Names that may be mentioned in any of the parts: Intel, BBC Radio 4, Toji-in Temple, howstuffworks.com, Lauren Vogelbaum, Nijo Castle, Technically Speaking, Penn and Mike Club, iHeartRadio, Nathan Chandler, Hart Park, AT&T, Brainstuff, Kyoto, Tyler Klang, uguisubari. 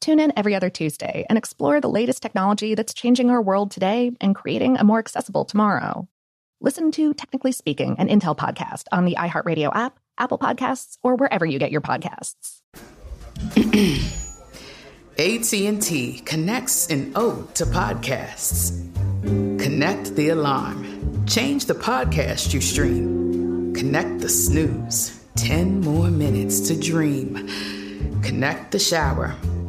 Tune in every other Tuesday and explore the latest technology that's changing our world today and creating a more accessible tomorrow. Listen to Technically Speaking, an Intel podcast on the iHeartRadio app, Apple Podcasts, or wherever you get your podcasts. AT&T connects an ode to podcasts. Connect the alarm. Change the podcast you stream. Connect the snooze. 10 more minutes to dream. Connect the shower.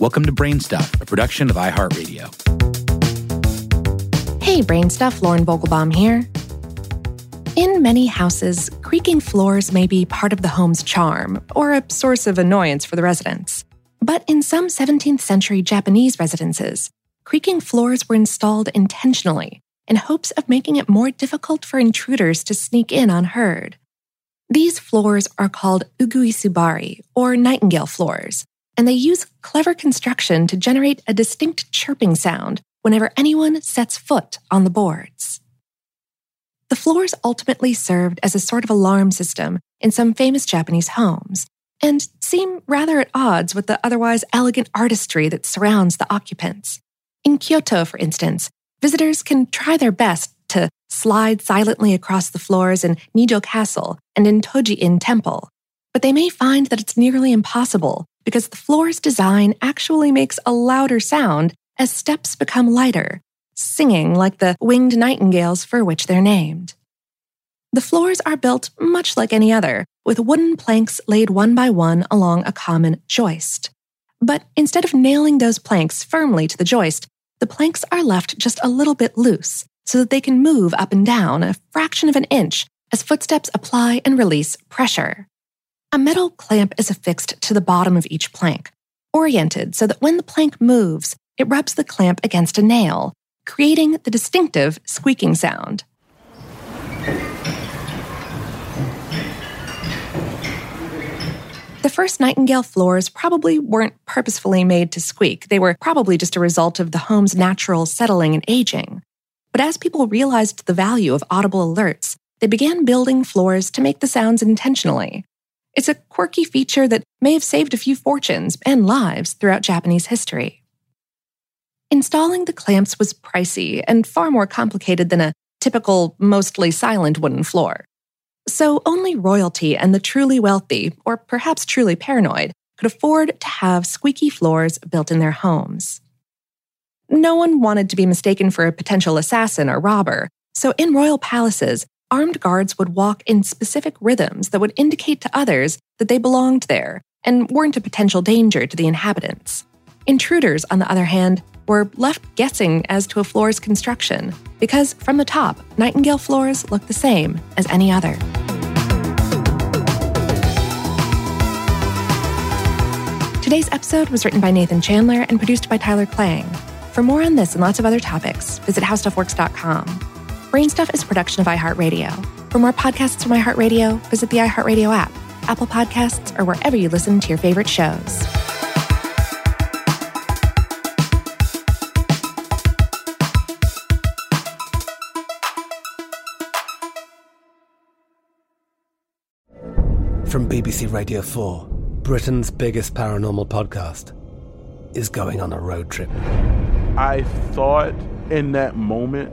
Welcome to Brainstuff, a production of iHeartRadio. Hey, Brainstuff, Lauren Vogelbaum here. In many houses, creaking floors may be part of the home's charm or a source of annoyance for the residents. But in some 17th century Japanese residences, creaking floors were installed intentionally in hopes of making it more difficult for intruders to sneak in unheard. These floors are called uguisubari, or nightingale floors, and they use clever construction to generate a distinct chirping sound whenever anyone sets foot on the boards. The floors ultimately served as a sort of alarm system in some famous Japanese homes, and seem rather at odds with the otherwise elegant artistry that surrounds the occupants. In Kyoto, for instance, visitors can try their best to slide silently across the floors in Nijo Castle and in Toji-in Temple, but they may find that it's nearly impossible because the floor's design actually makes a louder sound as steps become lighter, singing like the winged nightingales for which they're named. The floors are built much like any other, with wooden planks laid one by one along a common joist. But instead of nailing those planks firmly to the joist, the planks are left just a little bit loose so that they can move up and down a fraction of an inch as footsteps apply and release pressure. A metal clamp is affixed to the bottom of each plank, oriented so that when the plank moves, it rubs the clamp against a nail, creating the distinctive squeaking sound. The first nightingale floors probably weren't purposefully made to squeak. They were probably just a result of the home's natural settling and aging. But as people realized the value of audible alerts, they began building floors to make the sounds intentionally. It's a quirky feature that may have saved a few fortunes and lives throughout Japanese history. Installing the clamps was pricey and far more complicated than a typical, mostly silent wooden floor. So only royalty and the truly wealthy, or perhaps truly paranoid, could afford to have squeaky floors built in their homes. No one wanted to be mistaken for a potential assassin or robber, so in royal palaces, armed guards would walk in specific rhythms that would indicate to others that they belonged there and weren't a potential danger to the inhabitants. Intruders, on the other hand, were left guessing as to a floor's construction, because from the top, Nightingale floors look the same as any other. Today's episode was written by Nathan Chandler and produced by Tyler Klang. For more on this and lots of other topics, visit howstuffworks.com. Brainstuff is a production of iHeartRadio. For more podcasts from iHeartRadio, visit the iHeartRadio app, Apple Podcasts, or wherever you listen to your favorite shows. From BBC Radio 4, Britain's biggest paranormal podcast is going on a road trip. I thought in that moment,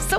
So